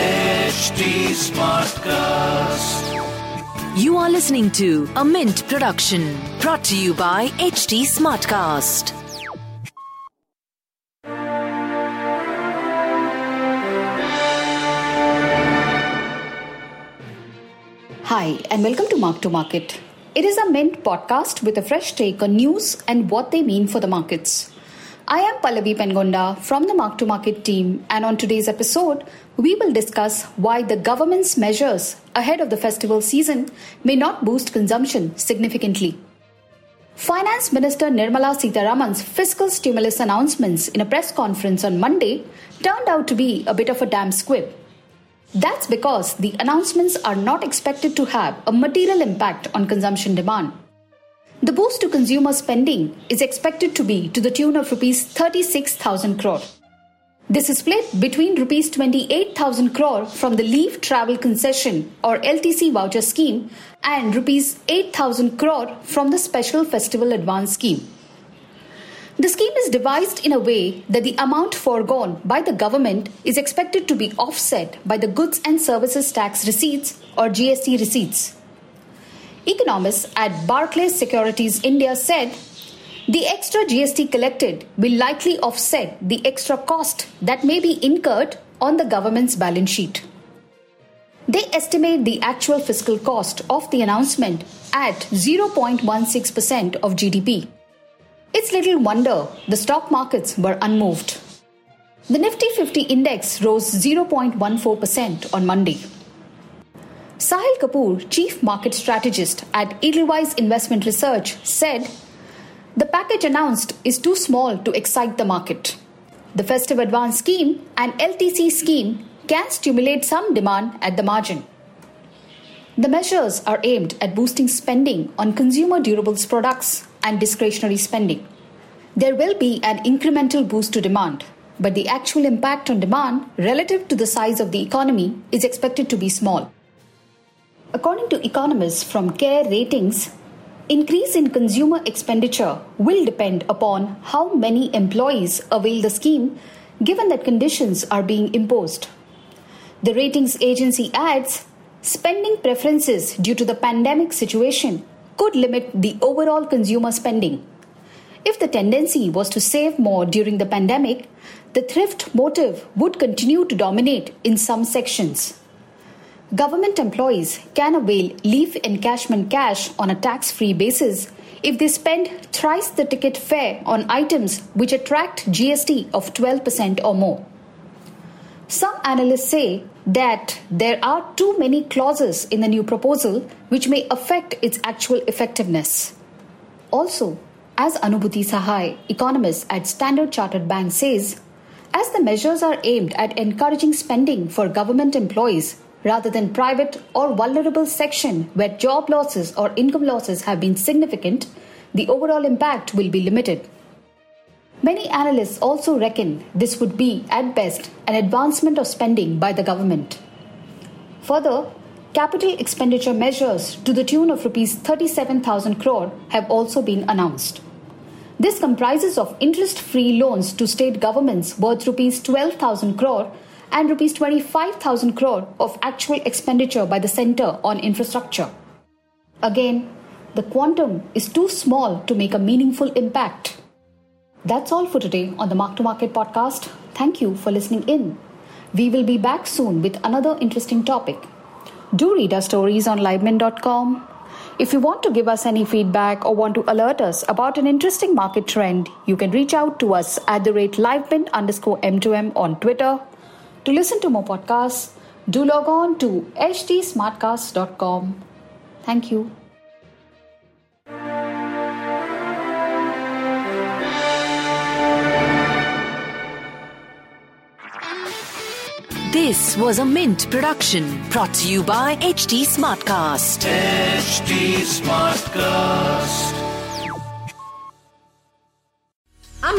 HT Smartcast. You are listening to a Mint production, brought to you by HT Smartcast. Hi, and welcome to Market. It is a Mint podcast with a fresh take on news and what they mean for the markets. I am Pallavi Pengonda from the Mark to Market team, and on today's episode, we will discuss why the government's measures ahead of the festival season may not boost consumption significantly. Finance Minister Nirmala Sitharaman's fiscal stimulus announcements in a press conference on Monday turned out to be a bit of a damn squib. That's because the announcements are not expected to have a material impact on consumption demand. The boost to consumer spending is expected to be to the tune of Rs 36,000 crore. This is split between Rs 28,000 crore from the Leave Travel Concession or LTC voucher scheme and Rs 8,000 crore from the Special Festival Advance scheme. The scheme is devised in a way that the amount foregone by the government is expected to be offset by the Goods and Services Tax receipts or GST receipts. Economists at Barclays Securities India said the extra GST collected will likely offset the extra cost that may be incurred on the government's balance sheet. They estimate the actual fiscal cost of the announcement at 0.16% of GDP. It's little wonder the stock markets were unmoved. The Nifty 50 index rose 0.14% on Monday. Sahil Kapoor, Chief Market Strategist at Edelweiss Investment Research, said, "The package announced is too small to excite the market. The Festive Advance Scheme and LTC scheme can stimulate some demand at the margin." The measures are aimed at boosting spending on consumer durables products and discretionary spending. There will be an incremental boost to demand, but the actual impact on demand relative to the size of the economy is expected to be small. According to economists from CARE Ratings, increase in consumer expenditure will depend upon how many employees avail the scheme, given that conditions are being imposed. The ratings agency adds, spending preferences due to the pandemic situation could limit the overall consumer spending. If the tendency was to save more during the pandemic, the thrift motive would continue to dominate in some sections. Government employees can avail leave encashment cash on a tax-free basis if they spend thrice the ticket fare on items which attract GST of 12% or more. Some analysts say that there are too many clauses in the new proposal which may affect its actual effectiveness. Also, as Anubhuti Sahai, economist at Standard Chartered Bank, says, as the measures are aimed at encouraging spending for government employees rather than private or vulnerable section where job losses or income losses have been significant, the overall impact will be limited. Many analysts also reckon this would be, at best, an advancement of spending by the government. Further, capital expenditure measures to the tune of Rs 37,000 crore have also been announced. This comprises of interest-free loans to state governments worth Rs 12,000 crore and Rs 25,000 crore of actual expenditure by the centre on infrastructure. Again, the quantum is too small to make a meaningful impact. That's all for today on the Mark to Market podcast. Thank you for listening in. We will be back soon with another interesting topic. Do read our stories on Livemint.com. If you want to give us any feedback or want to alert us about an interesting market trend, you can reach out to us at the rate Livemint_M2M on Twitter. To listen to more podcasts, do log on to htsmartcast.com. Thank you. This was a Mint production brought to you by HT Smartcast. HT Smartcast. I'm